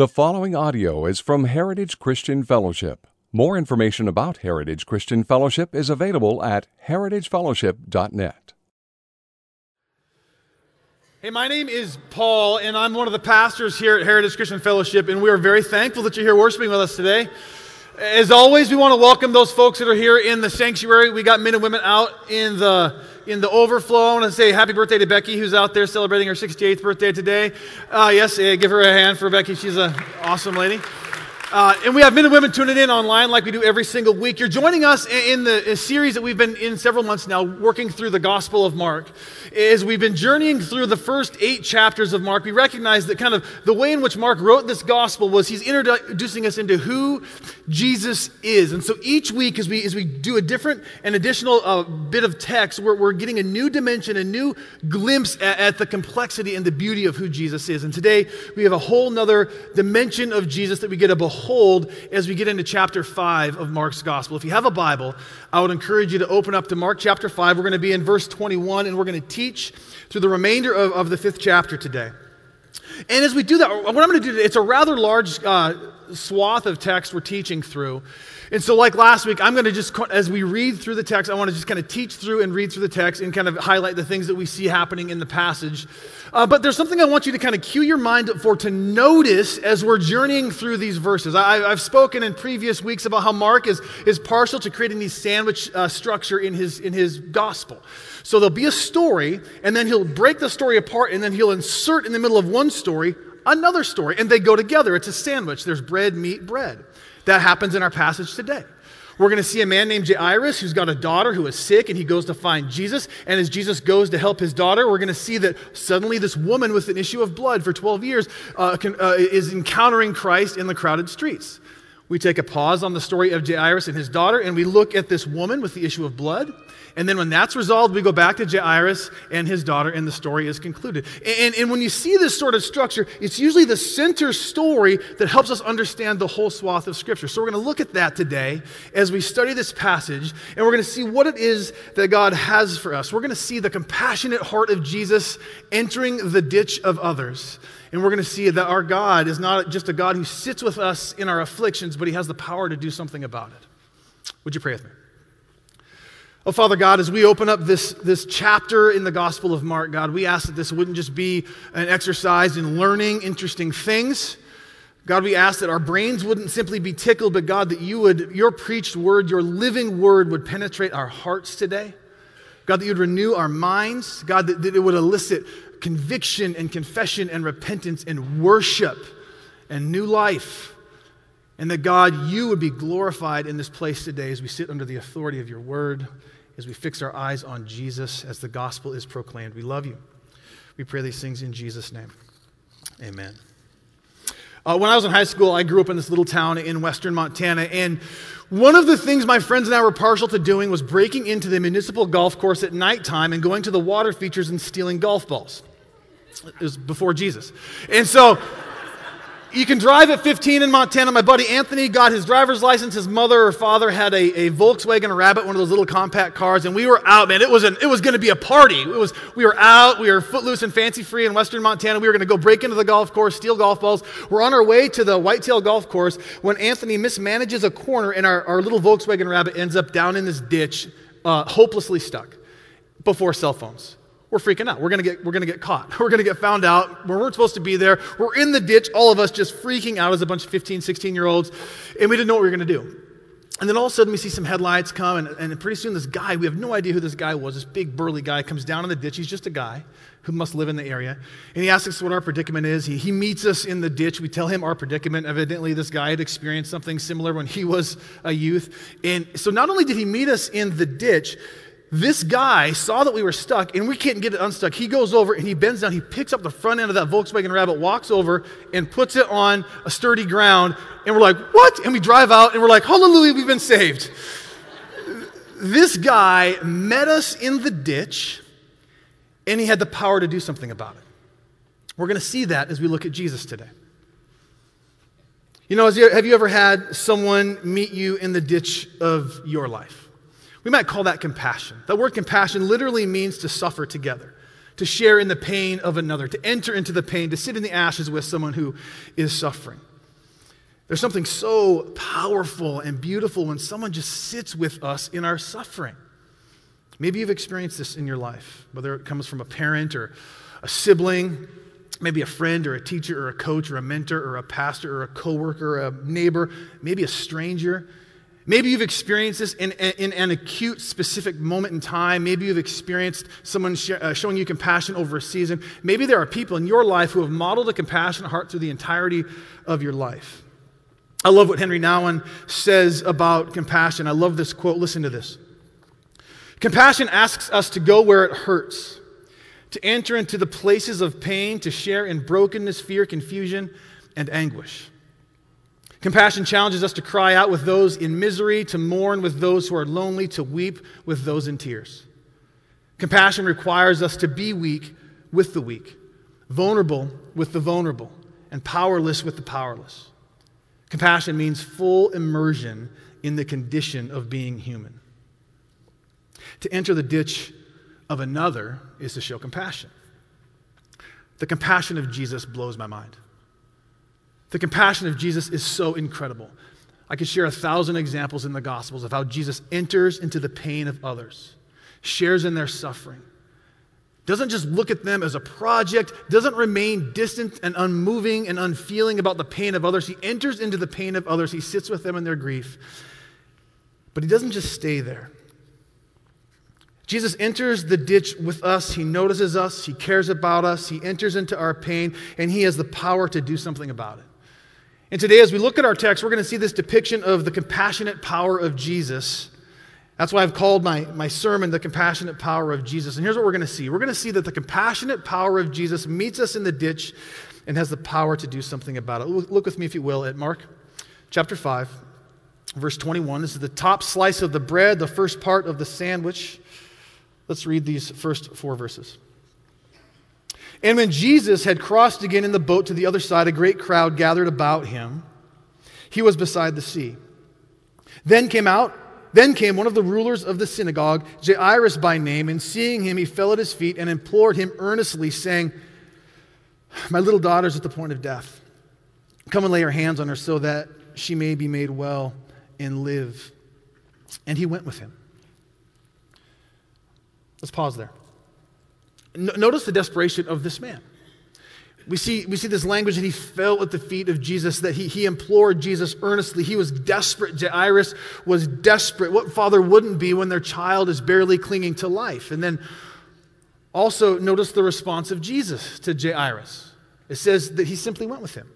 The following audio is from Heritage Christian Fellowship. More information about Heritage Christian Fellowship is available at heritagefellowship.net. Hey, my name is Paul, and I'm one of the pastors here at Heritage Christian Fellowship, and we are very thankful that you're here worshiping with us today. As always, we want to welcome those folks that are here in the sanctuary. We got men and women out in the overflow. I want to say happy birthday to Becky, who's out there celebrating her 68th birthday today. Yes, give her a hand for Becky. She's an awesome lady. And we have men and women tuning in online like we do every single week. You're joining us in the series that we've been in several months now, working through the Gospel of Mark. As we've been journeying through the first 8 chapters of Mark, we recognize that kind of the way in which Mark wrote this gospel was he's introducing us into who Jesus is. And so each week as we do a different and additional bit of text, we're getting a new dimension, a new glimpse at the complexity and the beauty of who Jesus is. And today we have a whole nother dimension of Jesus that we get a behold as we get into chapter 5 of Mark's gospel. If you have a Bible, I would encourage you to open up to Mark chapter 5. We're going to be in verse 21, and we're going to teach through the remainder of the 5th chapter today. And as we do that, what I'm going to do today, it's a rather large swath of text we're teaching through. And so like last week, I'm going to just, as we read through the text, I want to just kind of teach through and read through the text and kind of highlight the things that we see happening in the passage. But there's something I want you to kind of cue your mind up for, to notice as we're journeying through these verses. I've spoken in previous weeks about how Mark is partial to creating these sandwich structure in his gospel. So there'll be a story, and then he'll break the story apart, and then he'll insert in the middle of one story another story, and they go together. It's a sandwich. There's bread, meat, bread. That happens in our passage today. We're going to see a man named Jairus who's got a daughter who is sick, and he goes to find Jesus. And as Jesus goes to help his daughter, we're going to see that suddenly this woman with an issue of blood for 12 years is encountering Christ in the crowded streets. We take a pause on the story of Jairus and his daughter, and we look at this woman with the issue of blood. And then when that's resolved, we go back to Jairus and his daughter, and the story is concluded. And when you see this sort of structure, it's usually the center story that helps us understand the whole swath of Scripture. So we're going to look at that today as we study this passage, and we're going to see what it is that God has for us. We're going to see the compassionate heart of Jesus entering the ditch of others. And we're going to see that our God is not just a God who sits with us in our afflictions, but He has the power to do something about it. Would you pray with me? Oh, Father God, as we open up this chapter in the Gospel of Mark, God, we ask that this wouldn't just be an exercise in learning interesting things. God, we ask that our brains wouldn't simply be tickled, but God, that your preached word, your living word would penetrate our hearts today. God, that you'd renew our minds. God, that it would elicit conviction and confession and repentance and worship and new life. And that, God, you would be glorified in this place today as we sit under the authority of your word, as we fix our eyes on Jesus, as the gospel is proclaimed. We love you. We pray these things in Jesus' name. Amen. When I was in high school, I grew up in this little town in western Montana, and one of the things my friends and I were partial to doing was breaking into the municipal golf course at nighttime and going to the water features and stealing golf balls. It was before Jesus. And so you can drive at 15 in Montana. My buddy Anthony got his driver's license. His mother or father had a Volkswagen Rabbit, one of those little compact cars, and we were out, man. It was going to be a party. We were out. We were footloose and fancy-free in western Montana. We were going to go break into the golf course, steal golf balls. We're on our way to the Whitetail Golf Course when Anthony mismanages a corner, and our little Volkswagen Rabbit ends up down in this ditch, hopelessly stuck, before cell phones. We're freaking out. We're gonna get caught. We're gonna get found out. We weren't supposed to be there. We're in the ditch, all of us just freaking out as a bunch of 15, 16-year-olds, and we didn't know what we were gonna do. And then all of a sudden we see some headlights come, and pretty soon this guy, we have no idea who this guy was, this big burly guy comes down in the ditch. He's just a guy who must live in the area. And he asks us what our predicament is. He meets us in the ditch. We tell him our predicament. Evidently this guy had experienced something similar when he was a youth. And so not only did he meet us in the ditch, this guy saw that we were stuck, and we couldn't get it unstuck. He goes over, and he bends down. He picks up the front end of that Volkswagen Rabbit, walks over, and puts it on a sturdy ground. And we're like, what? And we drive out, and we're like, hallelujah, we've been saved. This guy met us in the ditch, and he had the power to do something about it. We're going to see that as we look at Jesus today. You know, have you ever had someone meet you in the ditch of your life? We might call that compassion. That word compassion literally means to suffer together, to share in the pain of another, to enter into the pain, to sit in the ashes with someone who is suffering. There's something so powerful and beautiful when someone just sits with us in our suffering. Maybe you've experienced this in your life, whether it comes from a parent or a sibling, maybe a friend or a teacher or a coach or a mentor or a pastor or a coworker or a neighbor, maybe a stranger. Maybe you've experienced this in an acute, specific moment in time. Maybe you've experienced someone showing you compassion over a season. Maybe there are people in your life who have modeled a compassionate heart through the entirety of your life. I love what Henry Nouwen says about compassion. I love this quote. Listen to this. Compassion asks us to go where it hurts, to enter into the places of pain, to share in brokenness, fear, confusion, and anguish. Compassion challenges us to cry out with those in misery, to mourn with those who are lonely, to weep with those in tears. Compassion requires us to be weak with the weak, vulnerable with the vulnerable, and powerless with the powerless. Compassion means full immersion in the condition of being human. To enter the ditch of another is to show compassion. The compassion of Jesus blows my mind. The compassion of Jesus is so incredible. I could share 1,000 examples in the Gospels of how Jesus enters into the pain of others, shares in their suffering, doesn't just look at them as a project, doesn't remain distant and unmoving and unfeeling about the pain of others. He enters into the pain of others. He sits with them in their grief. But he doesn't just stay there. Jesus enters the ditch with us. He notices us. He cares about us. He enters into our pain, and he has the power to do something about it. And today, as we look at our text, we're going to see this depiction of the compassionate power of Jesus. That's why I've called my sermon, The Compassionate Power of Jesus. And here's what we're going to see. We're going to see that the compassionate power of Jesus meets us in the ditch and has the power to do something about it. Look with me, if you will, at Mark chapter 5, verse 21. This is the top slice of the bread, the first part of the sandwich. Let's read these first four verses. And when Jesus had crossed again in the boat to the other side, a great crowd gathered about him. He was beside the sea. Then came one of the rulers of the synagogue, Jairus by name, and seeing him, he fell at his feet and implored him earnestly, saying, "My little daughter is at the point of death. Come and lay your hands on her so that she may be made well and live." And he went with him. Let's pause there. Notice the desperation of this man. We see this language that he fell at the feet of Jesus, that he implored Jesus earnestly. He was desperate. Jairus was desperate. What father wouldn't be when their child is barely clinging to life? And then also notice the response of Jesus to Jairus. It says that he simply went with him.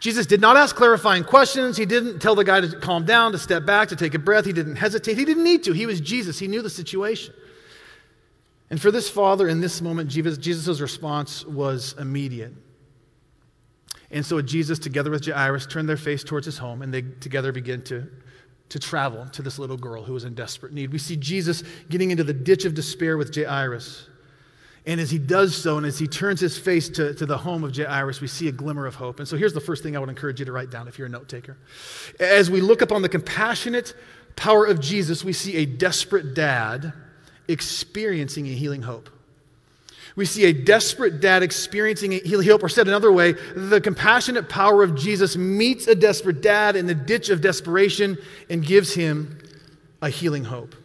Jesus did not ask clarifying questions. He didn't tell the guy to calm down, to step back, to take a breath. He didn't hesitate. He didn't need to. He was Jesus. He knew the situation. And for this father, in this moment, Jesus' response was immediate. And so Jesus, together with Jairus, turned their face towards his home, and they together began to travel to this little girl who was in desperate need. We see Jesus getting into the ditch of despair with Jairus. And as he does so, and as he turns his face to the home of Jairus, we see a glimmer of hope. And so here's the first thing I would encourage you to write down if you're a note taker. As we look upon the compassionate power of Jesus, we see a desperate dad experiencing a healing hope. We see a desperate dad experiencing a healing hope, or said another way, the compassionate power of Jesus meets a desperate dad in the ditch of desperation and gives him a healing hope.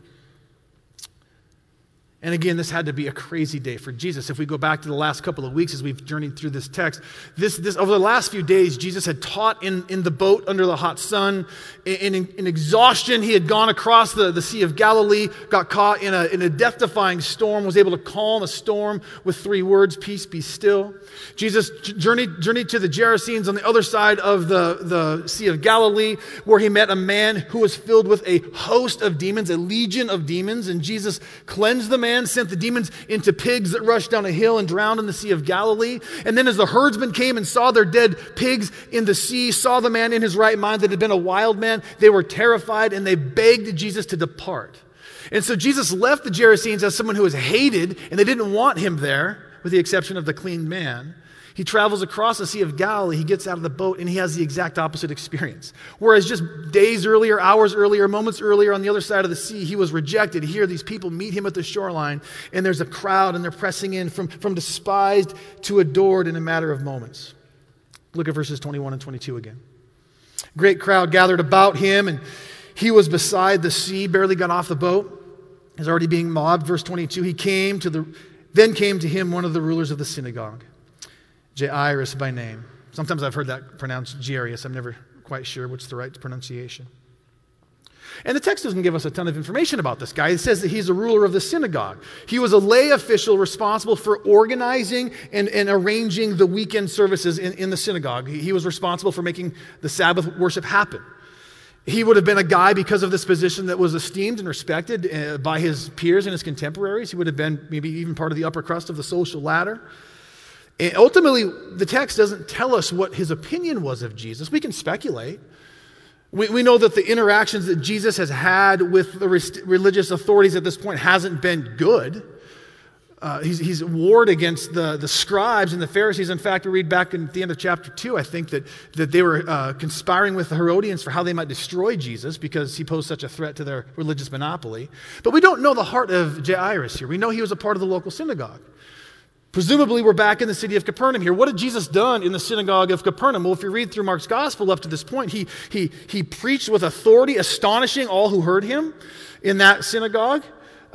And again, this had to be a crazy day for Jesus. If we go back to the last couple of weeks as we've journeyed through this text, this over the last few days, Jesus had taught in the boat under the hot sun. In exhaustion, he had gone across the Sea of Galilee, got caught in a death-defying storm, was able to calm a storm with three words, "Peace, be still." Jesus journeyed to the Gerasenes on the other side of the Sea of Galilee, where he met a man who was filled with a host of demons, a legion of demons, and Jesus cleansed the man, sent the demons into pigs that rushed down a hill and drowned in the Sea of Galilee. And then as the herdsmen came and saw their dead pigs in the sea, saw the man in his right mind that had been a wild man, they were terrified and they begged Jesus to depart. And so Jesus left the Gerasenes as someone who was hated, and they didn't want him there, with the exception of the clean man. He travels across the Sea of Galilee, he gets out of the boat, and he has the exact opposite experience. Whereas just days earlier, hours earlier, moments earlier on the other side of the sea, he was rejected. Here, these people meet him at the shoreline, and there's a crowd, and they're pressing in from despised to adored in a matter of moments. Look at verses 21 and 22 again. A great crowd gathered about him, and he was beside the sea, barely got off the boat. He's already being mobbed. Verse 22, then came to him one of the rulers of the synagogue, Jairus by name. Sometimes I've heard that pronounced Jairus. I'm never quite sure what's the right pronunciation. And the text doesn't give us a ton of information about this guy. It says that he's a ruler of the synagogue. He was a lay official responsible for organizing and arranging the weekend services in the synagogue. He was responsible for making the Sabbath worship happen. He would have been a guy, because of this position, that was esteemed and respected by his peers and his contemporaries. He would have been maybe even part of the upper crust of the social ladder. And ultimately, the text doesn't tell us what his opinion was of Jesus. We can speculate. We know that the interactions that Jesus has had with the religious authorities at this point hasn't been good. He's warred against the scribes and the Pharisees. In fact, we read back at the end of chapter 2, I think, that they were conspiring with the Herodians for how they might destroy Jesus because he posed such a threat to their religious monopoly. But we don't know the heart of Jairus here. We know he was a part of the local synagogue. Presumably, we're back in the city of Capernaum here. What had Jesus done in the synagogue of Capernaum? Well, if you read through Mark's gospel up to this point, he preached with authority, astonishing all who heard him in that synagogue.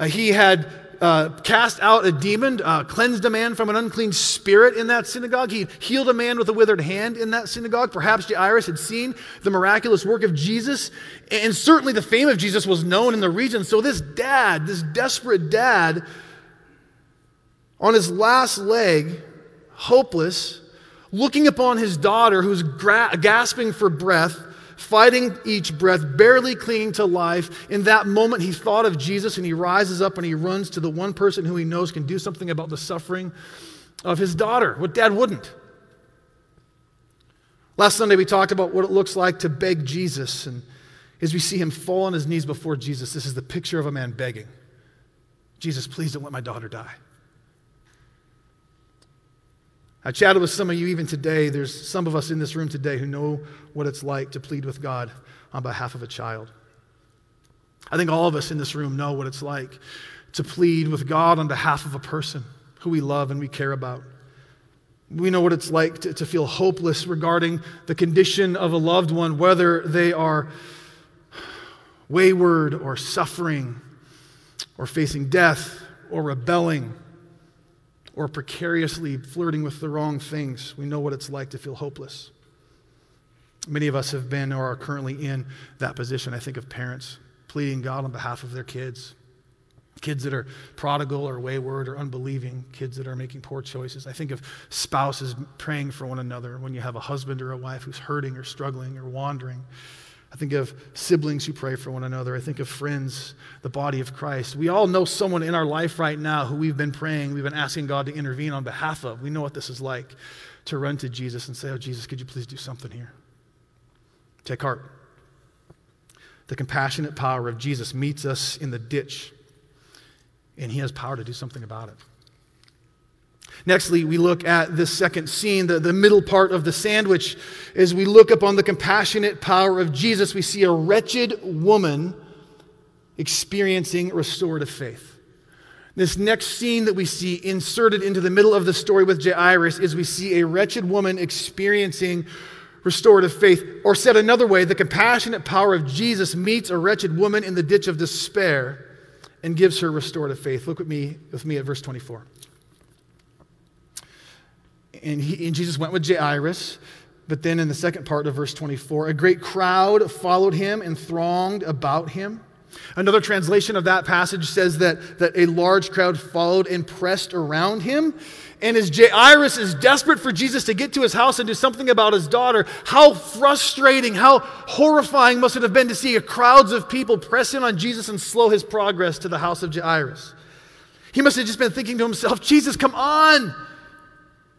He had cast out a demon, cleansed a man from an unclean spirit in that synagogue. He healed a man with a withered hand in that synagogue. Perhaps Jairus had seen the miraculous work of Jesus, and certainly the fame of Jesus was known in the region. So this desperate dad, on his last leg, hopeless, looking upon his daughter who's gasping for breath, fighting each breath, barely clinging to life. In that moment, he thought of Jesus, and he rises up and he runs to the one person who he knows can do something about the suffering of his daughter. What dad wouldn't? Last Sunday, we talked about what it looks like to beg Jesus. And as we see him fall on his knees before Jesus, this is the picture of a man begging. Jesus, please don't let my daughter die. I chatted with some of you even today. There's some of us in this room today who know what it's like to plead with God on behalf of a child. I think all of us in this room know what it's like to plead with God on behalf of a person who we love and we care about. We know what it's like to feel hopeless regarding the condition of a loved one, whether they are wayward or suffering or facing death or rebelling or precariously flirting with the wrong things. We know what it's like to feel hopeless. Many of us have been or are currently in that position. I think of parents pleading God on behalf of their kids, kids that are prodigal or wayward or unbelieving, kids that are making poor choices. I think of spouses praying for one another when you have a husband or a wife who's hurting or struggling or wandering. I think of siblings who pray for one another. I think of friends, the body of Christ. We all know someone in our life right now who we've been praying, we've been asking God to intervene on behalf of. We know what this is like to run to Jesus and say, oh, Jesus, could you please do something here? Take heart. The compassionate power of Jesus meets us in the ditch, and he has power to do something about it. Nextly, we look at this second scene, the middle part of the sandwich. As we look upon the compassionate power of Jesus, we see a wretched woman experiencing restorative faith. This next scene that we see inserted into the middle of the story with Jairus is we see a wretched woman experiencing restorative faith. Or said another way, the compassionate power of Jesus meets a wretched woman in the ditch of despair and gives her restorative faith. Look with me at verse 24. And Jesus went with Jairus, but then in the second part of verse 24, a great crowd followed him and thronged about him. Another translation of that passage says that a large crowd followed and pressed around him. And as Jairus is desperate for Jesus to get to his house and do something about his daughter, how frustrating, how horrifying must it have been to see crowds of people press in on Jesus and slow his progress to the house of Jairus. He must have just been thinking to himself, Jesus, come on!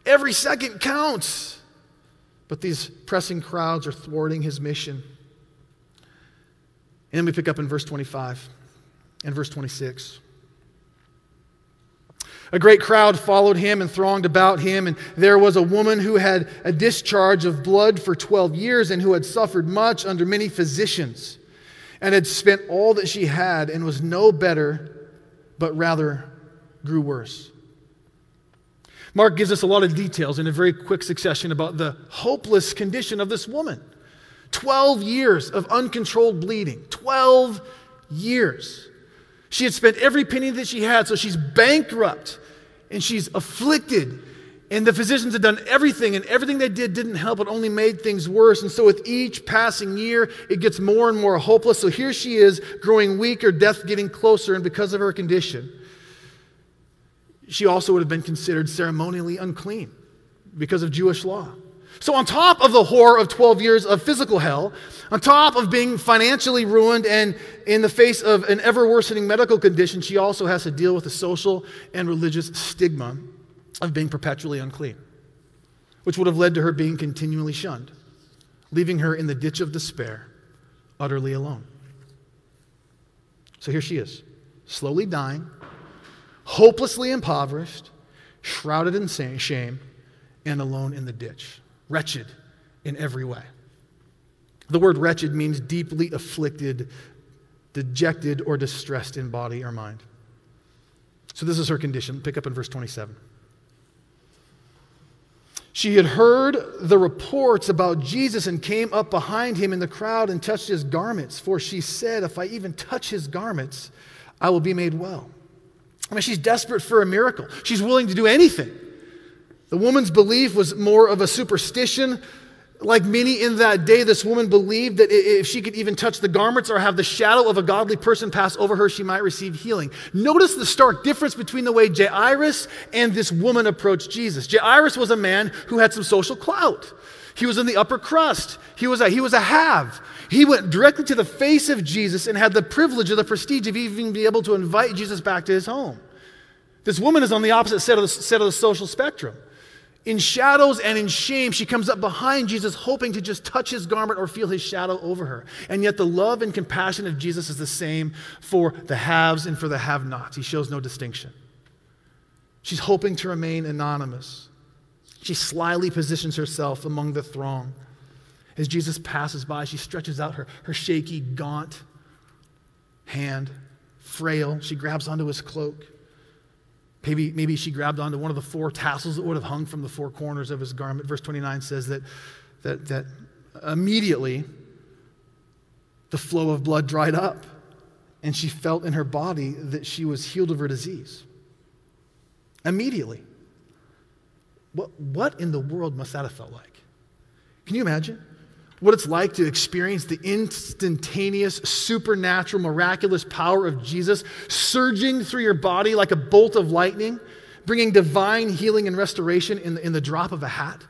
Every second counts. But these pressing crowds are thwarting his mission. And then we pick up in verse 25 and verse 26. A great crowd followed him and thronged about him, and there was a woman who had a discharge of blood for 12 years and who had suffered much under many physicians and had spent all that she had and was no better, but rather grew worse. Mark gives us a lot of details in a very quick succession about the hopeless condition of this woman. 12 years of uncontrolled bleeding. 12 years. She had spent every penny that she had, so she's bankrupt and she's afflicted. And the physicians had done everything, and everything they did didn't help. It only made things worse. And so with each passing year, it gets more and more hopeless. So here she is, growing weaker, death getting closer, and because of her condition, she also would have been considered ceremonially unclean because of Jewish law. So on top of the horror of 12 years of physical hell, on top of being financially ruined and in the face of an ever-worsening medical condition, she also has to deal with the social and religious stigma of being perpetually unclean, which would have led to her being continually shunned, leaving her in the ditch of despair, utterly alone. So here she is, slowly dying, hopelessly impoverished, shrouded in shame, and alone in the ditch, wretched in every way. The word wretched means deeply afflicted, dejected, or distressed in body or mind. So this is her condition. Pick up in verse 27. She had heard the reports about Jesus and came up behind him in the crowd and touched his garments, for she said, if I even touch his garments, I will be made well. I mean, she's desperate for a miracle. She's willing to do anything. The woman's belief was more of a superstition. Like many in that day, this woman believed that if she could even touch the garments or have the shadow of a godly person pass over her, she might receive healing. Notice the stark difference between the way Jairus and this woman approached Jesus. Jairus was a man who had some social clout. He was in the upper crust. He was a have. He went directly to the face of Jesus and had the privilege or the prestige of even being able to invite Jesus back to his home. This woman is on the opposite side of the social spectrum. In shadows and in shame, she comes up behind Jesus hoping to just touch his garment or feel his shadow over her. And yet the love and compassion of Jesus is the same for the haves and for the have-nots. He shows no distinction. She's hoping to remain anonymous. She slyly positions herself among the throng. As Jesus passes by, she stretches out her shaky, gaunt hand, frail. She grabs onto his cloak. Maybe she grabbed onto one of the four tassels that would have hung from the four corners of his garment. Verse 29 says that immediately the flow of blood dried up, and she felt in her body that she was healed of her disease. Immediately. What in the world must that have felt like? Can you imagine what it's like to experience the instantaneous, supernatural, miraculous power of Jesus surging through your body like a bolt of lightning, bringing divine healing and restoration in the drop of a hat?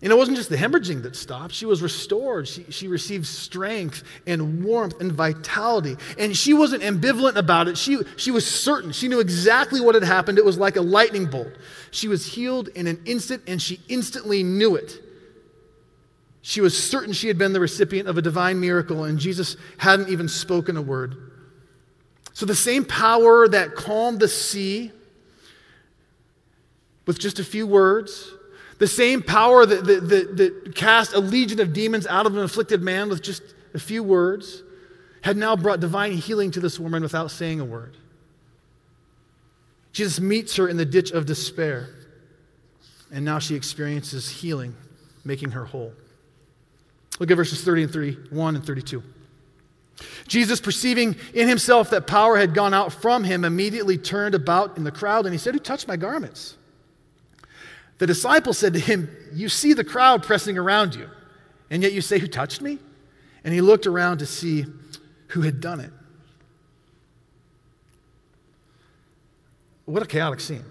And it wasn't just the hemorrhaging that stopped. She was restored. She received strength and warmth and vitality. And she wasn't ambivalent about it. She was certain. She knew exactly what had happened. It was like a lightning bolt. She was healed in an instant, and she instantly knew it. She was certain she had been the recipient of a divine miracle, and Jesus hadn't even spoken a word. So the same power that calmed the sea with just a few words, the same power that cast a legion of demons out of an afflicted man with just a few words, had now brought divine healing to this woman without saying a word. Jesus meets her in the ditch of despair, and now she experiences healing, making her whole. Look at verses 31 and 32. Jesus, perceiving in himself that power had gone out from him, immediately turned about in the crowd, and he said, "Who touched my garments?" The disciples said to him, "You see the crowd pressing around you, and yet you say, 'Who touched me?'" And he looked around to see who had done it. What a chaotic scene.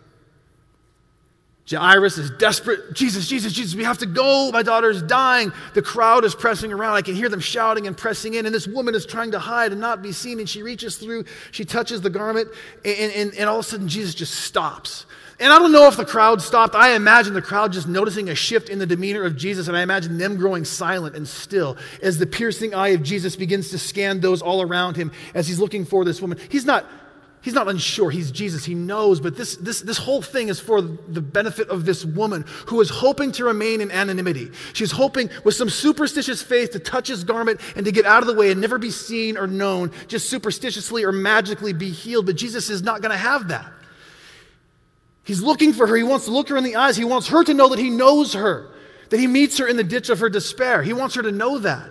Jairus is desperate. "Jesus, Jesus, Jesus, we have to go. My daughter is dying." The crowd is pressing around. I can hear them shouting and pressing in. And this woman is trying to hide and not be seen. And she reaches through. She touches the garment. And all of a sudden, Jesus just stops. And I don't know if the crowd stopped. I imagine the crowd just noticing a shift in the demeanor of Jesus. And I imagine them growing silent and still as the piercing eye of Jesus begins to scan those all around him as he's looking for this woman. He's not unsure. He's Jesus. He knows. But this whole thing is for the benefit of this woman who is hoping to remain in anonymity. She's hoping with some superstitious faith to touch his garment and to get out of the way and never be seen or known, just superstitiously or magically be healed. But Jesus is not going to have that. He's looking for her. He wants to look her in the eyes. He wants her to know that he knows her, that he meets her in the ditch of her despair. He wants her to know that.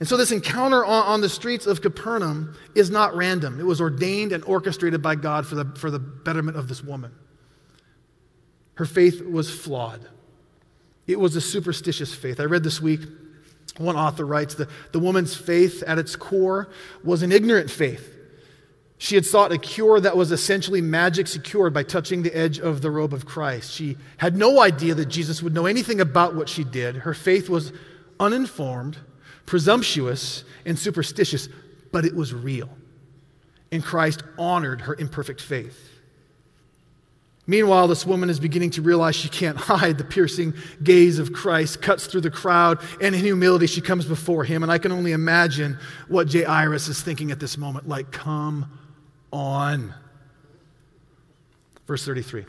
And so this encounter on the streets of Capernaum is not random. It was ordained and orchestrated by God for the betterment of this woman. Her faith was flawed. It was a superstitious faith. I read this week, one author writes, the woman's faith at its core was an ignorant faith. She had sought a cure that was essentially magic secured by touching the edge of the robe of Christ. She had no idea that Jesus would know anything about what she did. Her faith was uninformed, presumptuous, and superstitious, but it was real. And Christ honored her imperfect faith. Meanwhile, this woman is beginning to realize she can't hide. The piercing gaze of Christ cuts through the crowd, and in humility she comes before him. And I can only imagine what Jairus is thinking at this moment, like, come on. Verse 33.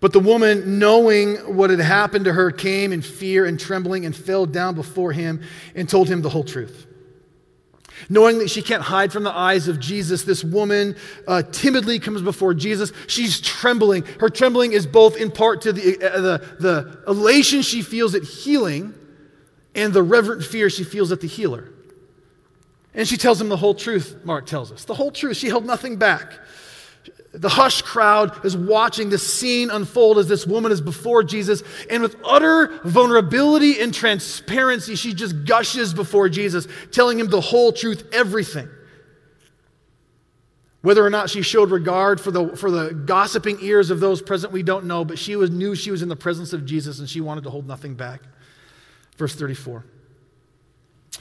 But the woman, knowing what had happened to her, came in fear and trembling and fell down before him and told him the whole truth. Knowing that she can't hide from the eyes of Jesus, this woman timidly comes before Jesus. She's trembling. Her trembling is both in part to the elation she feels at healing and the reverent fear she feels at the healer. And she tells him the whole truth, Mark tells us. The whole truth. She held nothing back. The hushed crowd is watching this scene unfold as this woman is before Jesus, and with utter vulnerability and transparency, she just gushes before Jesus, telling him the whole truth, everything. Whether or not she showed regard for the gossiping ears of those present, we don't know, but she knew she was in the presence of Jesus, and she wanted to hold nothing back. Verse 34.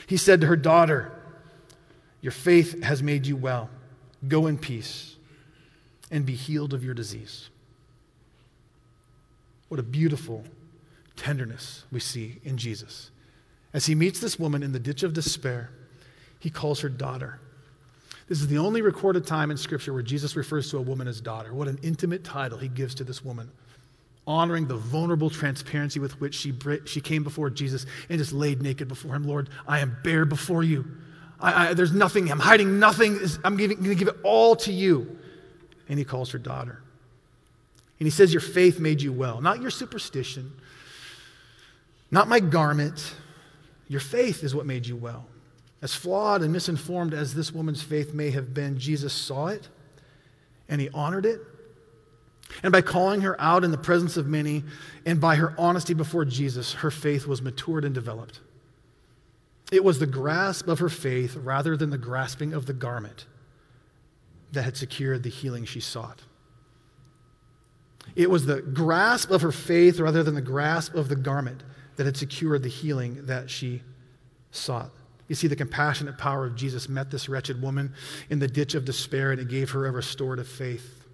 He said to her, "Daughter, your faith has made you well. Go in peace and be healed of your disease." What a beautiful tenderness we see in Jesus. As he meets this woman in the ditch of despair, he calls her daughter. This is the only recorded time in Scripture where Jesus refers to a woman as daughter. What an intimate title he gives to this woman, honoring the vulnerable transparency with which she came before Jesus and just laid naked before him. Lord, I am bare before you. There's nothing. I'm hiding nothing. I'm going to give it all to you. And he calls her daughter. And he says, your faith made you well. Not your superstition. Not my garment. Your faith is what made you well. As flawed and misinformed as this woman's faith may have been, Jesus saw it and he honored it. And by calling her out in the presence of many and by her honesty before Jesus, her faith was matured and developed. It was the grasp of her faith rather than the grasping of the garment that had secured the healing she sought. It was the grasp of her faith rather than the grasp of the garment that had secured the healing that she sought. You see, the compassionate power of Jesus met this wretched woman in the ditch of despair, and it gave her a restorative faith.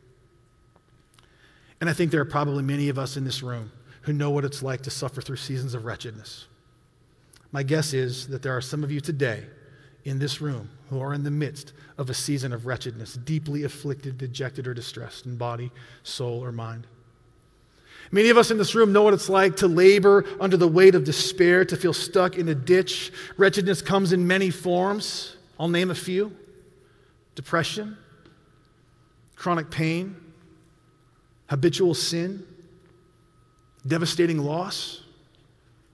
And I think there are probably many of us in this room who know what it's like to suffer through seasons of wretchedness. My guess is that there are some of you today in this room who are in the midst of a season of wretchedness, deeply afflicted, dejected, or distressed in body, soul, or mind. Many of us in this room know what it's like to labor under the weight of despair, to feel stuck in a ditch. Wretchedness comes in many forms. I'll name a few. Depression, chronic pain, habitual sin, devastating loss,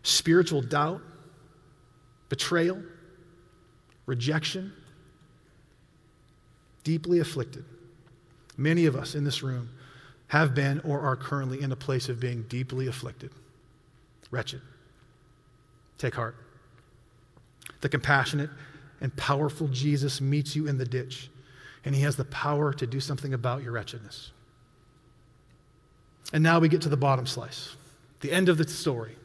spiritual doubt, betrayal, rejection, deeply afflicted. Many of us in this room have been or are currently in a place of being deeply afflicted, wretched. Take heart. The compassionate and powerful Jesus meets you in the ditch, and he has the power to do something about your wretchedness. And now we get to the bottom slice, the end of the story,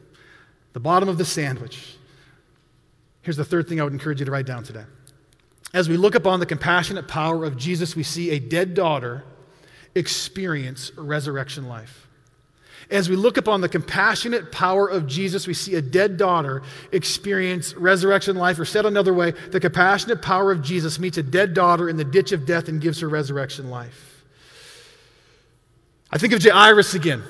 the bottom of the sandwich. Here's the third thing I would encourage you to write down today. As we look upon the compassionate power of Jesus, we see a dead daughter experience resurrection life. As we look upon the compassionate power of Jesus, we see a dead daughter experience resurrection life. Or said another way, the compassionate power of Jesus meets a dead daughter in the ditch of death and gives her resurrection life. I think of Jairus again.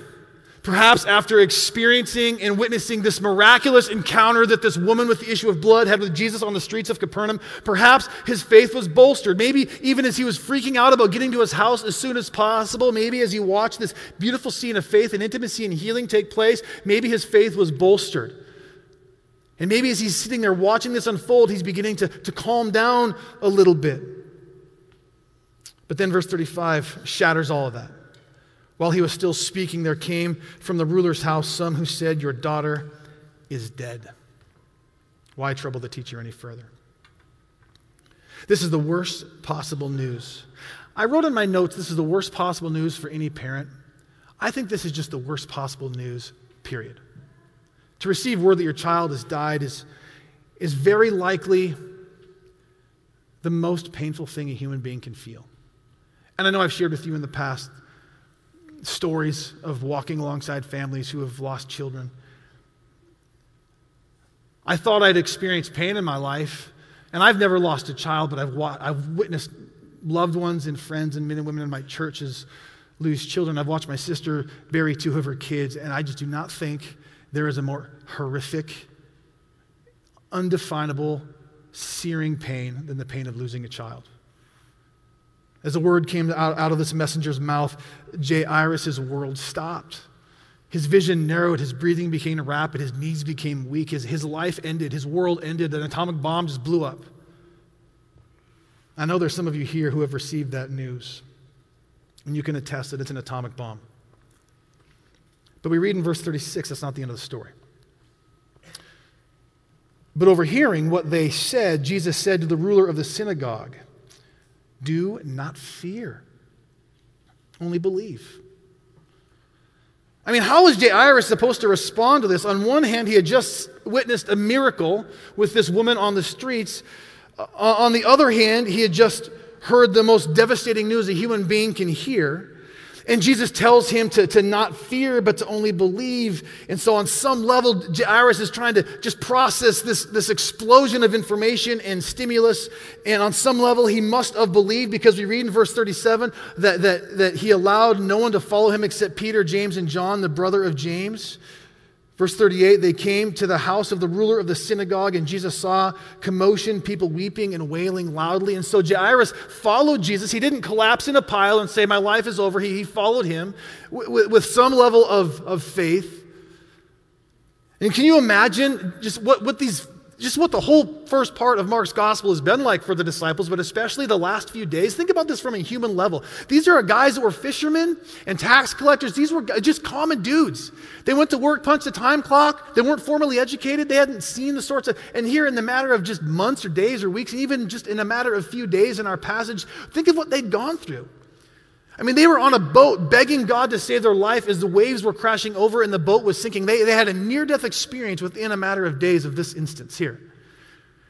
Perhaps after experiencing and witnessing this miraculous encounter that this woman with the issue of blood had with Jesus on the streets of Capernaum, perhaps his faith was bolstered. Maybe even as he was freaking out about getting to his house as soon as possible, maybe as he watched this beautiful scene of faith and intimacy and healing take place, maybe his faith was bolstered. And maybe as he's sitting there watching this unfold, he's beginning to calm down a little bit. But then verse 35 shatters all of that. While he was still speaking, there came from the ruler's house some who said, "Your daughter is dead. Why trouble the teacher any further?" This is the worst possible news. I wrote in my notes, this is the worst possible news for any parent. I think this is just the worst possible news, period. To receive word that your child has died is very likely the most painful thing a human being can feel. And I know I've shared with you in the past stories of walking alongside families who have lost children. I thought I'd experienced pain in my life, and I've never lost a child, but I've witnessed loved ones and friends and men and women in my churches lose children. I've watched my sister bury two of her kids, and I just do not think there is a more horrific, undefinable, searing pain than the pain of losing a child. As the word came out of this messenger's mouth, Jairus' world stopped. His vision narrowed, his breathing became rapid, his knees became weak, his life ended, his world ended, an atomic bomb just blew up. I know there's some of you here who have received that news, and you can attest that it's an atomic bomb. But we read in verse 36, that's not the end of the story. But overhearing what they said, Jesus said to the ruler of the synagogue, "Do not fear, only believe." I mean, how was Jairus supposed to respond to this? On one hand, he had just witnessed a miracle with this woman on the streets. On the other hand, he had just heard the most devastating news a human being can hear. And Jesus tells him to not fear, but to only believe. And so on some level, Jairus is trying to just process this explosion of information and stimulus. And on some level, he must have believed, because we read in verse 37 that he allowed no one to follow him except Peter, James, and John, the brother of James. Verse 38, they came to the house of the ruler of the synagogue, and Jesus saw commotion, people weeping and wailing loudly. And so Jairus followed Jesus. He didn't collapse in a pile and say, "My life is over." He followed him with some level of faith. And can you imagine just what the whole first part of Mark's gospel has been like for the disciples, but especially the last few days? Think about this from a human level. These are guys that were fishermen and tax collectors. These were just common dudes. They went to work, punched the time clock. They weren't formally educated. They hadn't seen the sorts of, and here in the matter of just months or days or weeks, and even just in a matter of few days in our passage, think of what they'd gone through. I mean, they were on a boat begging God to save their life as the waves were crashing over and the boat was sinking. They had a near-death experience within a matter of days of this instance here.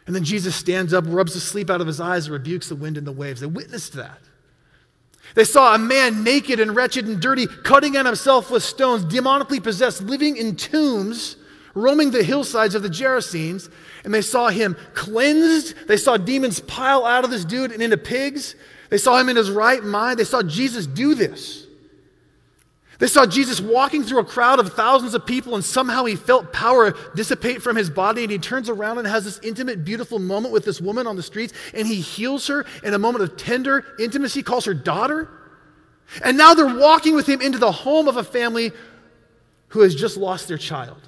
And then Jesus stands up, rubs the sleep out of his eyes, and rebukes the wind and the waves. They witnessed that. They saw a man naked and wretched and dirty, cutting at himself with stones, demonically possessed, living in tombs, roaming the hillsides of the Gerasenes. And they saw him cleansed. They saw demons pile out of this dude and into pigs. They saw him in his right mind. They saw Jesus do this. They saw Jesus walking through a crowd of thousands of people, and somehow he felt power dissipate from his body, and he turns around and has this intimate, beautiful moment with this woman on the streets, and he heals her in a moment of tender intimacy, calls her daughter. And now they're walking with him into the home of a family who has just lost their child.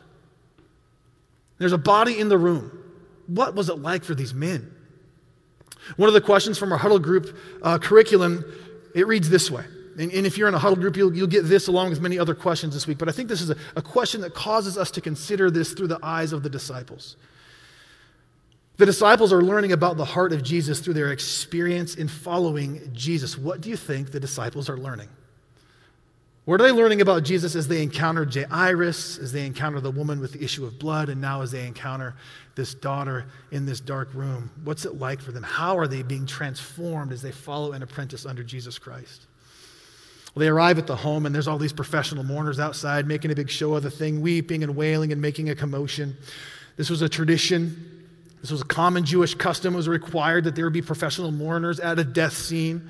There's a body in the room. What was it like for these men? One of the questions from our huddle group curriculum, it reads this way. And if you're in a huddle group, you'll get this along with many other questions this week. But I think this is a question that causes us to consider this through the eyes of the disciples. The disciples are learning about the heart of Jesus through their experience in following Jesus. What do you think the disciples are learning? What are they learning about Jesus as they encounter Jairus, as they encounter the woman with the issue of blood, and now as they encounter this daughter in this dark room? What's it like for them? How are they being transformed as they follow an apprentice under Jesus Christ? Well, they arrive at the home, and there's all these professional mourners outside making a big show of the thing, weeping and wailing and making a commotion. This was a tradition. This was a common Jewish custom. It was required that there would be professional mourners at a death scene.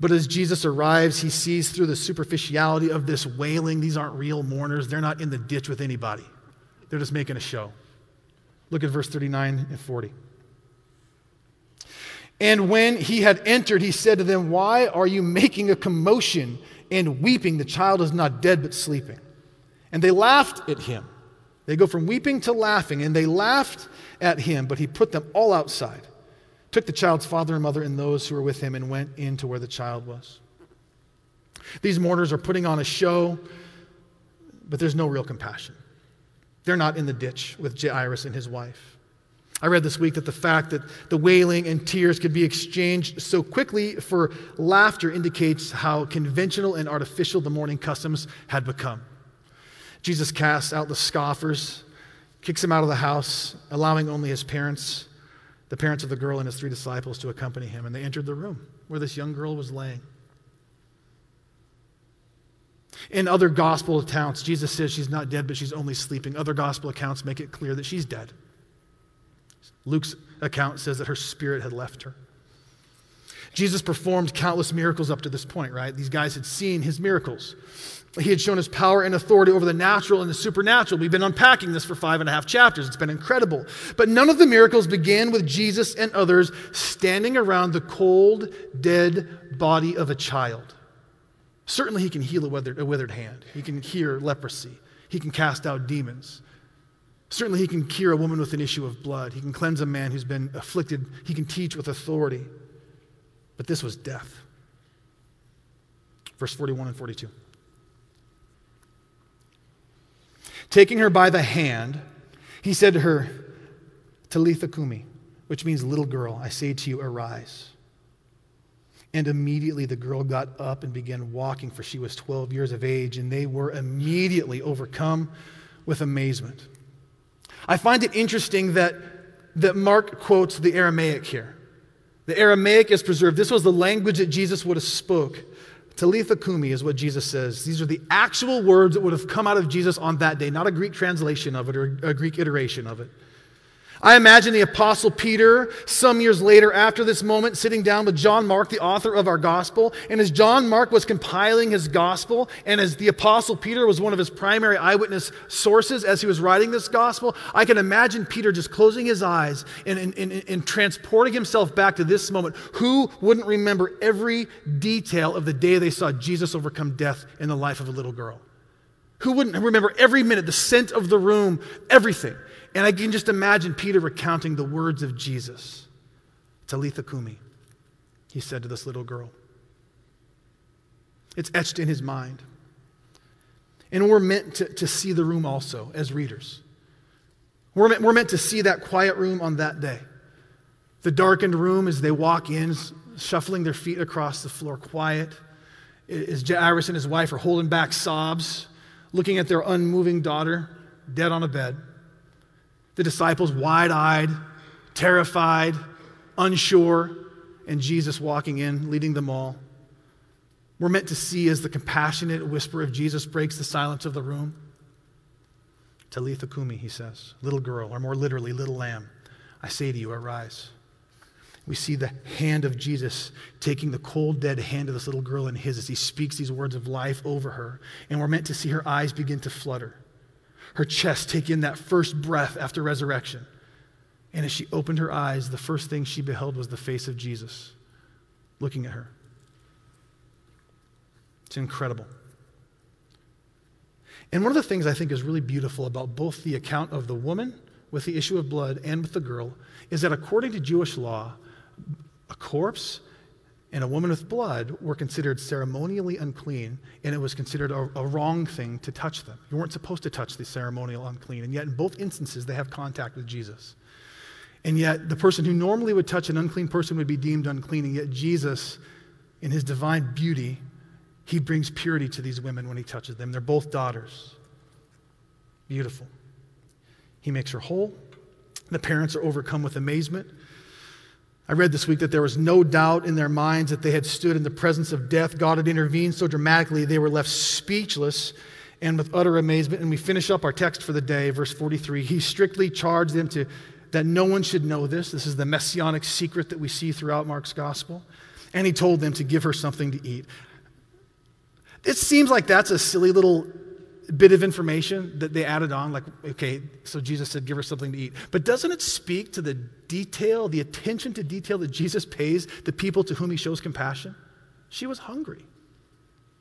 But as Jesus arrives, he sees through the superficiality of this wailing. These aren't real mourners. They're not in the ditch with anybody. They're just making a show. Look at verse 39 and 40. And when he had entered, he said to them, "Why are you making a commotion and weeping? The child is not dead, but sleeping." And they laughed at him. They go from weeping to laughing, and they laughed at him, but he put them all outside, took the child's father and mother and those who were with him, and went in to where the child was. These mourners are putting on a show, but there's no real compassion. They're not in the ditch with Jairus and his wife. I read this week that the fact that the wailing and tears could be exchanged so quickly for laughter indicates how conventional and artificial the mourning customs had become. Jesus casts out the scoffers, kicks him out of the house, allowing only his parents, the parents of the girl and his 3 disciples, to accompany him. And they entered the room where this young girl was laying. In other gospel accounts, Jesus says she's not dead, but she's only sleeping. Other gospel accounts make it clear that she's dead. Luke's account says that her spirit had left her. Jesus performed countless miracles up to this point, right? These guys had seen his miracles. He had shown his power and authority over the natural and the supernatural. We've been unpacking this for 5.5 chapters. It's been incredible. But none of the miracles began with Jesus and others standing around the cold, dead body of a child. Certainly he can heal a withered hand. He can cure leprosy. He can cast out demons. Certainly he can cure a woman with an issue of blood. He can cleanse a man who's been afflicted. He can teach with authority. But this was death. Verse 41 and 42. Taking her by the hand, he said to her, "Talitha kumi," which means, "Little girl, I say to you, arise." And immediately the girl got up and began walking, for she was 12 years of age, and they were immediately overcome with amazement. I find it interesting that Mark quotes the Aramaic here. The Aramaic is preserved. This was the language that Jesus would have spoke. Talitha kumi is what Jesus says. These are the actual words that would have come out of Jesus on that day, not a Greek translation of it or a Greek iteration of it. I imagine the Apostle Peter, some years later after this moment, sitting down with John Mark, the author of our gospel. And as John Mark was compiling his gospel, and as the Apostle Peter was one of his primary eyewitness sources as he was writing this gospel, I can imagine Peter just closing his eyes and transporting himself back to this moment. Who wouldn't remember every detail of the day they saw Jesus overcome death in the life of a little girl? Who wouldn't remember every minute, the scent of the room, everything? And I can just imagine Peter recounting the words of Jesus. "Talitha kumi," he said to this little girl. It's etched in his mind. And we're meant to see the room also as readers. We're meant to see that quiet room on that day. The darkened room as they walk in, shuffling their feet across the floor, quiet. As Jairus and his wife are holding back sobs, looking at their unmoving daughter, dead on a bed. The disciples wide-eyed, terrified, unsure, and Jesus walking in, leading them all. We're meant to see as the compassionate whisper of Jesus breaks the silence of the room. "Talitha kumi," he says, "little girl," or more literally, "little lamb, I say to you, arise." We see the hand of Jesus taking the cold, dead hand of this little girl in his as he speaks these words of life over her. And we're meant to see her eyes begin to flutter, her chest take in that first breath after resurrection. And as she opened her eyes, the first thing she beheld was the face of Jesus looking at her. It's incredible. And one of the things I think is really beautiful about both the account of the woman with the issue of blood and with the girl is that according to Jewish law, a corpse and a woman with blood were considered ceremonially unclean, and it was considered a wrong thing to touch them. You weren't supposed to touch the ceremonial unclean, and yet in both instances they have contact with Jesus. And yet the person who normally would touch an unclean person would be deemed unclean, and yet Jesus, in his divine beauty, he brings purity to these women when he touches them. They're both daughters. Beautiful. He makes her whole. The parents are overcome with amazement. I read this week that there was no doubt in their minds that they had stood in the presence of death. God had intervened so dramatically they were left speechless and with utter amazement. And we finish up our text for the day, verse 43. He strictly charged them that no one should know this. This is the messianic secret that we see throughout Mark's gospel. And he told them to give her something to eat. It seems like that's a silly little bit of information that they added on, like, okay, so Jesus said, give her something to eat. But doesn't it speak to the detail, the attention to detail that Jesus pays the people to whom he shows compassion? She was hungry.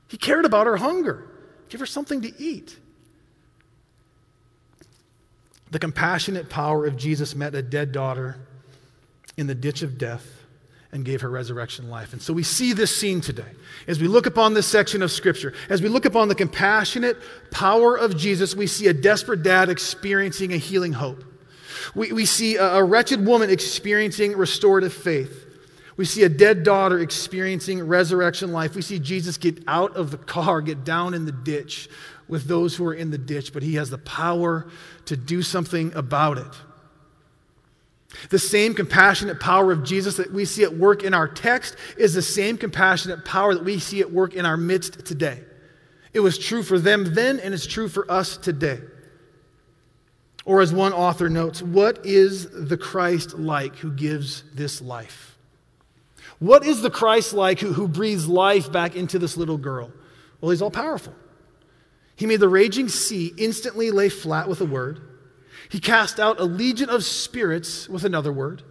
He cared about her hunger. Give her something to eat. The compassionate power of Jesus met a dead daughter in the ditch of death and gave her resurrection life. And so we see this scene today. As we look upon this section of Scripture, as we look upon the compassionate power of Jesus, we see a desperate dad experiencing a healing hope. We see a wretched woman experiencing restorative faith. We see a dead daughter experiencing resurrection life. We see Jesus get out of the car, get down in the ditch with those who are in the ditch, but he has the power to do something about it. The same compassionate power of Jesus that we see at work in our text is the same compassionate power that we see at work in our midst today. It was true for them then, and it's true for us today. Or as one author notes, what is the Christ like who gives this life? What is the Christ like who breathes life back into this little girl? Well, he's all powerful. He made the raging sea instantly lay flat with a word. He cast out a legion of spirits with another word.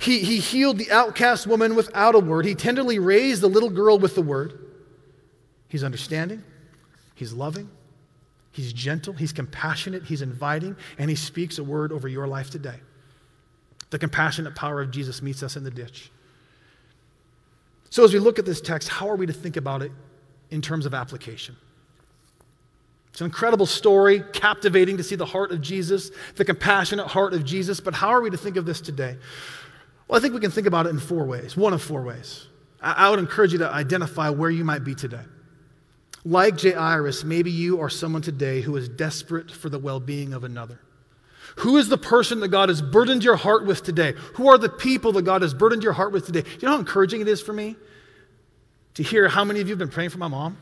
He healed the outcast woman without a word. He tenderly raised the little girl with the word. He's understanding. He's loving. He's gentle. He's compassionate. He's inviting. And he speaks a word over your life today. The compassionate power of Jesus meets us in the ditch. So as we look at this text, how are we to think about it in terms of application? It's an incredible story, captivating to see the heart of Jesus, the compassionate heart of Jesus, but how are we to think of this today? Well, I think we can think about it in four ways, one of four ways. I would encourage you to identify where you might be today. Like Jairus, maybe you are someone today who is desperate for the well-being of another. Who is the person that God has burdened your heart with today? Who are the people that God has burdened your heart with today? Do you know how encouraging it is for me to hear how many of you have been praying for my mom?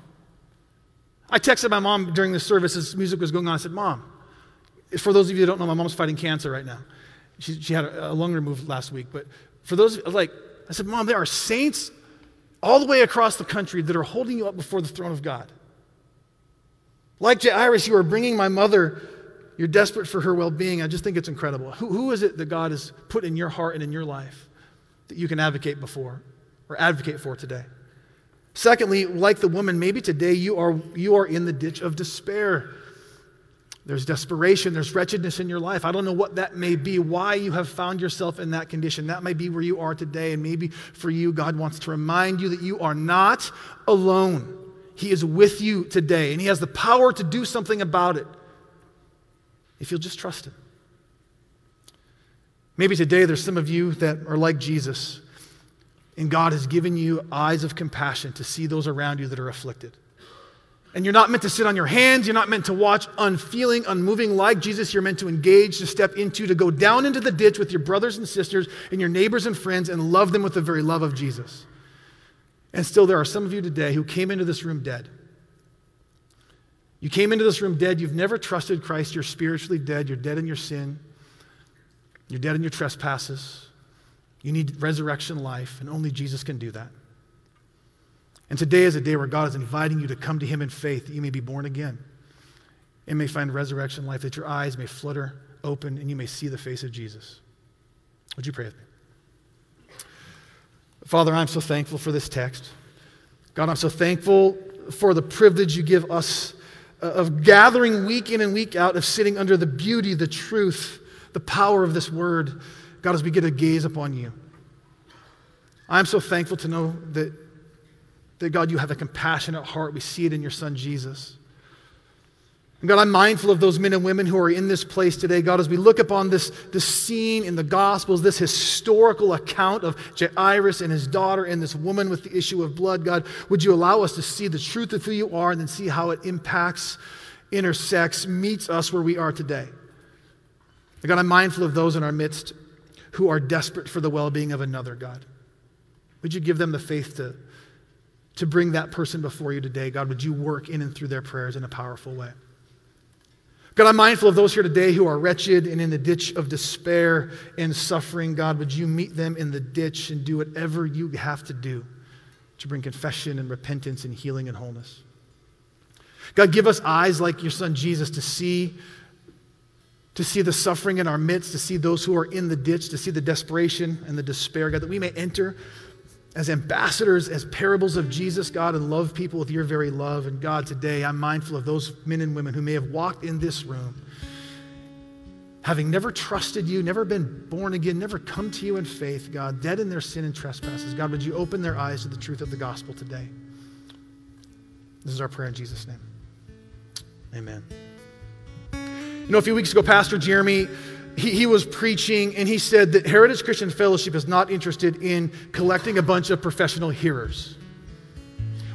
I texted my mom during the service as music was going on. I said, Mom, for those of you who don't know, my mom's fighting cancer right now. She had a lung removed last week. But for those of you, I said, Mom, there are saints all the way across the country that are holding you up before the throne of God. Like Jairus, you are bringing my mother, you're desperate for her well-being. I just think it's incredible. Who is it that God has put in your heart and in your life that you can advocate for today? Secondly, like the woman, maybe today you are in the ditch of despair. There's desperation, there's wretchedness in your life. I don't know what that may be, why you have found yourself in that condition. That may be where you are today, and maybe for you, God wants to remind you that you are not alone. He is with you today, and he has the power to do something about it if you'll just trust him. Maybe today there's some of you that are like Jesus, and God has given you eyes of compassion to see those around you that are afflicted. And you're not meant to sit on your hands. You're not meant to watch unfeeling, unmoving like Jesus. You're meant to engage, to step into, to go down into the ditch with your brothers and sisters and your neighbors and friends and love them with the very love of Jesus. And still there are some of you today who came into this room dead. You came into this room dead. You've never trusted Christ. You're spiritually dead. You're dead in your sin. You're dead in your trespasses. You need resurrection life, and only Jesus can do that. And today is a day where God is inviting you to come to him in faith that you may be born again and may find resurrection life, that your eyes may flutter open and you may see the face of Jesus. Would you pray with me? Father, I'm so thankful for this text. God, I'm so thankful for the privilege you give us of gathering week in and week out, of sitting under the beauty, the truth, the power of this word, God, as we get a gaze upon you. I'm so thankful to know that God, you have a compassionate heart. We see it in your son, Jesus. And God, I'm mindful of those men and women who are in this place today. God, as we look upon this scene in the Gospels, this historical account of Jairus and his daughter and this woman with the issue of blood, God, would you allow us to see the truth of who you are and then see how it impacts, intersects, meets us where we are today. And God, I'm mindful of those in our midst who are desperate for the well-being of another, God. Would you give them the faith to bring that person before you today, God? Would you work in and through their prayers in a powerful way? God, I'm mindful of those here today who are wretched and in the ditch of despair and suffering. God, would you meet them in the ditch and do whatever you have to do to bring confession and repentance and healing and wholeness. God, give us eyes like your son Jesus to see the suffering in our midst, to see those who are in the ditch, to see the desperation and the despair, God, that we may enter as ambassadors, as parables of Jesus, God, and love people with your very love. And God, today I'm mindful of those men and women who may have walked in this room having never trusted you, never been born again, never come to you in faith, God, dead in their sin and trespasses. God, would you open their eyes to the truth of the gospel today? This is our prayer in Jesus' name. Amen. You know, a few weeks ago, Pastor Jeremy, he was preaching, and he said that Heritage Christian Fellowship is not interested in collecting a bunch of professional hearers.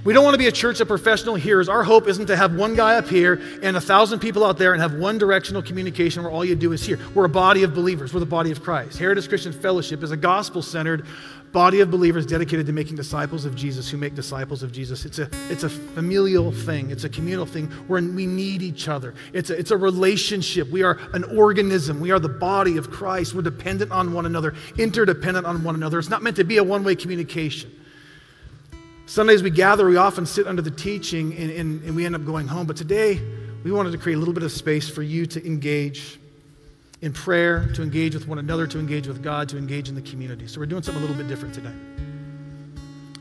We don't want to be a church of professional hearers. Our hope isn't to have one guy up here and 1,000 people out there and have one directional communication where all you do is hear. We're a body of believers. We're the body of Christ. Heritage Christian Fellowship is a gospel-centered body of believers dedicated to making disciples of Jesus who make disciples of Jesus. It's a familial thing. It's a communal thing where we need each other. It's a relationship. We are an organism. We are the body of Christ. We're dependent on one another, interdependent on one another. It's not meant to be a one-way communication. Sundays we gather, we often sit under the teaching and we end up going home. But today we wanted to create a little bit of space for you to engage in prayer, to engage with one another, to engage with God, to engage in the community. So we're doing something a little bit different today.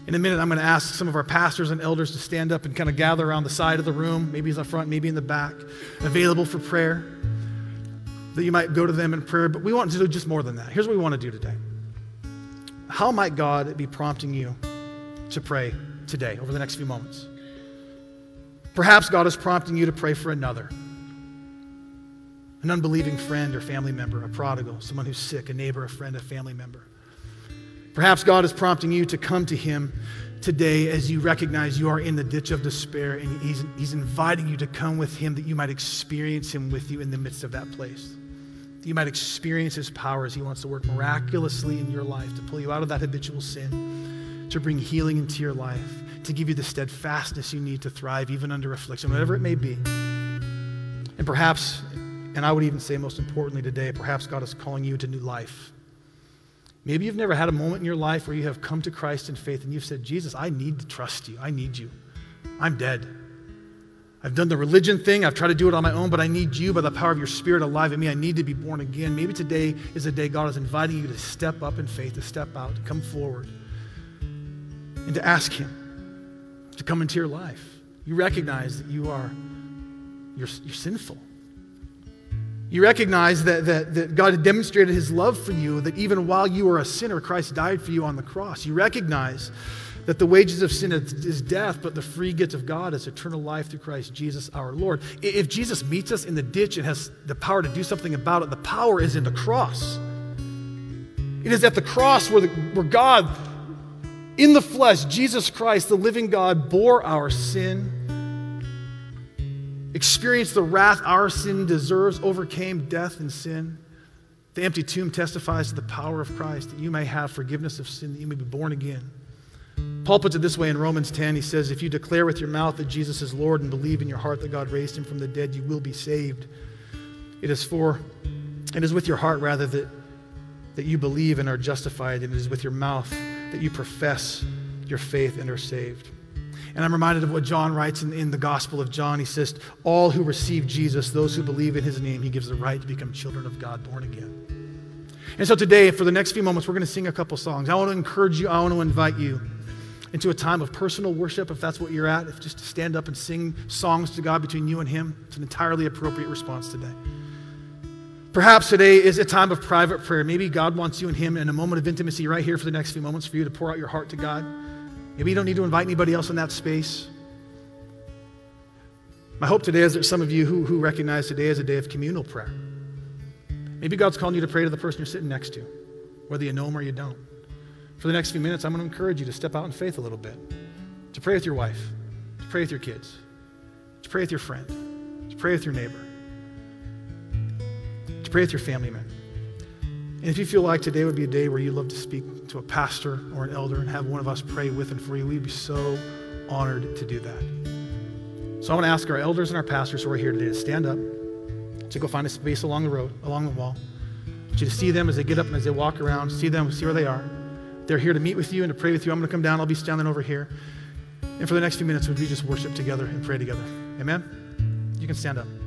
In a minute, I'm going to ask some of our pastors and elders to stand up and kind of gather around the side of the room, maybe in the front, maybe in the back, available for prayer, that you might go to them in prayer. But we want to do just more than that. Here's what we want to do today. How might God be prompting you to pray today, over the next few moments? Perhaps God is prompting you to pray for another, an unbelieving friend or family member, a prodigal, someone who's sick, a neighbor, a friend, a family member. Perhaps God is prompting you to come to him today as you recognize you are in the ditch of despair, and he's inviting you to come with him that you might experience him with you in the midst of that place. That you might experience his power as he wants to work miraculously in your life to pull you out of that habitual sin, to bring healing into your life, to give you the steadfastness you need to thrive even under affliction, whatever it may be. And perhaps, and I would even say most importantly today, perhaps God is calling you to new life. Maybe you've never had a moment in your life where you have come to Christ in faith and you've said, Jesus, I need to trust you. I need you. I'm dead. I've done the religion thing. I've tried to do it on my own, but I need you by the power of your Spirit alive in me. I need to be born again. Maybe today is a day God is inviting you to step up in faith, to step out, to come forward, and to ask him to come into your life. You recognize that you're sinful. You recognize that God had demonstrated his love for you, that even while you were a sinner, Christ died for you on the cross. You recognize that the wages of sin is death, but the free gift of God is eternal life through Christ Jesus our Lord. If Jesus meets us in the ditch and has the power to do something about it, the power is in the cross. It is at the cross where God, in the flesh, Jesus Christ, the living God, bore our sin, experienced the wrath our sin deserves, overcame death and sin. The empty tomb testifies to the power of Christ, that you may have forgiveness of sin, that you may be born again. Paul puts it this way in Romans 10. He says, if you declare with your mouth that Jesus is Lord and believe in your heart that God raised him from the dead, you will be saved. It is with your heart, rather, that you believe and are justified, and it is with your mouth that you profess your faith and are saved. And I'm reminded of what John writes in the Gospel of John. He says, all who receive Jesus, those who believe in his name, he gives the right to become children of God, born again. And so today, for the next few moments, we're going to sing a couple songs. I want to encourage you, I want to invite you into a time of personal worship, if that's what you're at, if just to stand up and sing songs to God between you and him. It's an entirely appropriate response today. Perhaps today is a time of private prayer. Maybe God wants you and him in a moment of intimacy right here for the next few moments for you to pour out your heart to God. Maybe you don't need to invite anybody else in that space. My hope today is there's some of you who recognize today as a day of communal prayer. Maybe God's calling you to pray to the person you're sitting next to, whether you know him or you don't. For the next few minutes, I'm going to encourage you to step out in faith a little bit, to pray with your wife, to pray with your kids, to pray with your friend, to pray with your neighbor, pray with your family member. And if you feel like today would be a day where you'd love to speak to a pastor or an elder and have one of us pray with and for you, we'd be so honored to do that. So I want to ask our elders and our pastors who are here today to stand up, to go find a space along the road, along the wall. I want you to see them as they get up and as they walk around, see them, see where they are. They're here to meet with you and to pray with you. I'm going to come down. I'll be standing over here. And for the next few minutes, would we just worship together and pray together? Amen? You can stand up.